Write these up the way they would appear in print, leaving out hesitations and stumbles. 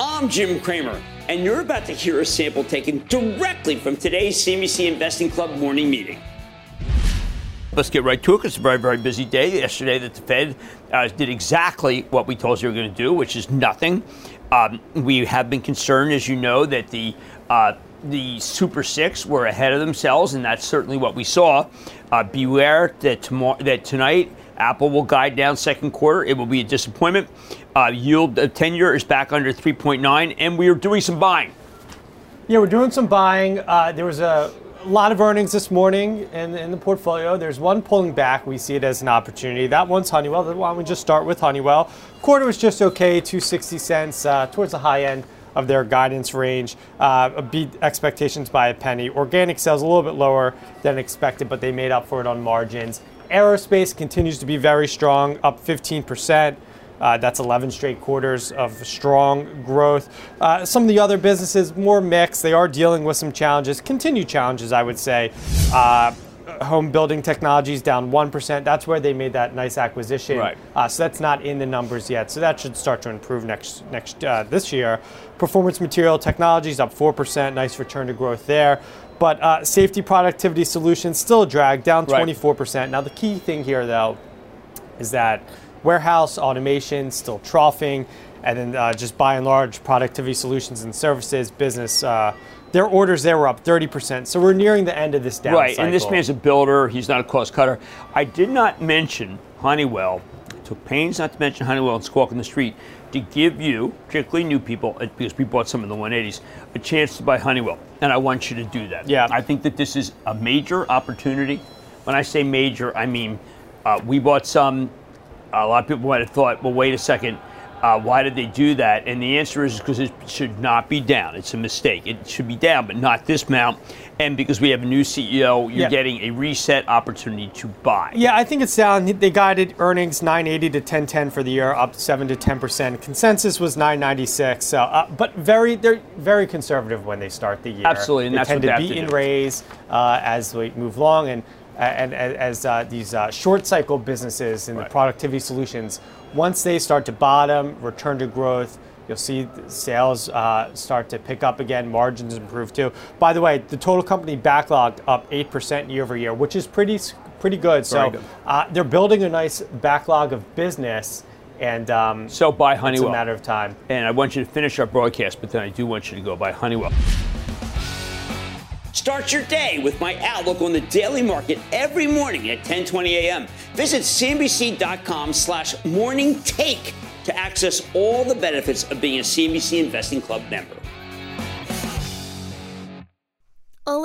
I'm Jim Cramer, and you're about to hear a sample taken directly from today's CNBC Investing Club morning meeting. Let's get right to it, because it's a very, very busy day. Yesterday, that the Fed did exactly what we told you we were going to do, which is nothing. We have been concerned, as you know, that the Super Six were ahead of themselves, and that's certainly what we saw. Beware that tonight, Apple will guide down second quarter. It will be a disappointment. Yield of 10-year is back under 3.9, and we are doing some buying. Yeah, we're doing some buying. There was a lot of earnings this morning in the portfolio. There's one pulling back. We see it as an opportunity. That one's Honeywell. Why don't we just start with Honeywell? Quarter was just okay, $2.60 towards the high end of their guidance range, beat expectations by a penny. Organic sales a little bit lower than expected, but they made up for it on margins. Aerospace continues to be very strong, up 15%. That's 11 straight quarters of strong growth. Some of the other businesses, more mixed. They are dealing with some challenges, continued challenges, I would say. Home building technologies down 1%. That's where they made that nice acquisition. Right. So that's not in the numbers yet. So that should start to improve this year. Performance material technologies up 4%. Nice return to growth there. But safety productivity solutions still a drag, down 24%. Right. Now the key thing here, though, is that warehouse automation still troughing, and then just by and large productivity solutions and services business, their orders there were up 30%. So we're nearing the end of this down cycle. Right, and this man's a builder. He's not a cost cutter. I did not mention Honeywell. Took pains not to mention Honeywell and Squawk on the Street to give you, particularly new people, because we bought some in the 180s, a chance to buy Honeywell. And I want you to do that. Yeah. I think that this is a major opportunity. When I say major, I mean we bought some. A lot of people might have thought, well, wait a second, why did they do that? And the answer is because it should not be down. It's a mistake. It should be down, but not this amount. And because we have a new CEO, you're getting a reset opportunity to buy. Yeah, I think it's down. They guided earnings 980 to 1010 for the year, up 7 to 10%. Consensus was 996. So, but they're very conservative when they start the year. Absolutely, and that's what they have to do. They tend to beat and raise as we move along. And as these short cycle businesses and the productivity solutions, once they start to bottom, return to growth, you'll see sales start to pick up again, margins improve too. By the way, the total company backlog up 8% year over year, which is pretty good. Very good. They're building a nice backlog of business. And so buy Honeywell. It's a matter of time. And I want you to finish our broadcast, but then I do want you to go buy Honeywell. Start your day with my outlook on the daily market every morning at 10:20 a.m. Visit CNBC.com/morningtake to access all the benefits of being a CNBC Investing Club member. All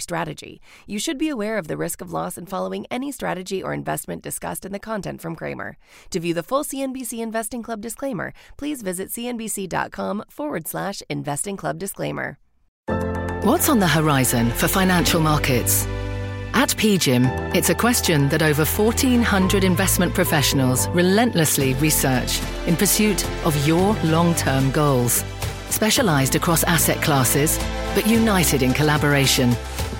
strategy. You should be aware of the risk of loss in following any strategy or investment discussed in the content from Cramer. To view the full CNBC Investing Club disclaimer, please visit cnbc.com/investing club disclaimer. What's on the horizon for financial markets? At PGIM, it's a question that over 1,400 investment professionals relentlessly research in pursuit of your long-term goals. Specialized across asset classes, but united in collaboration.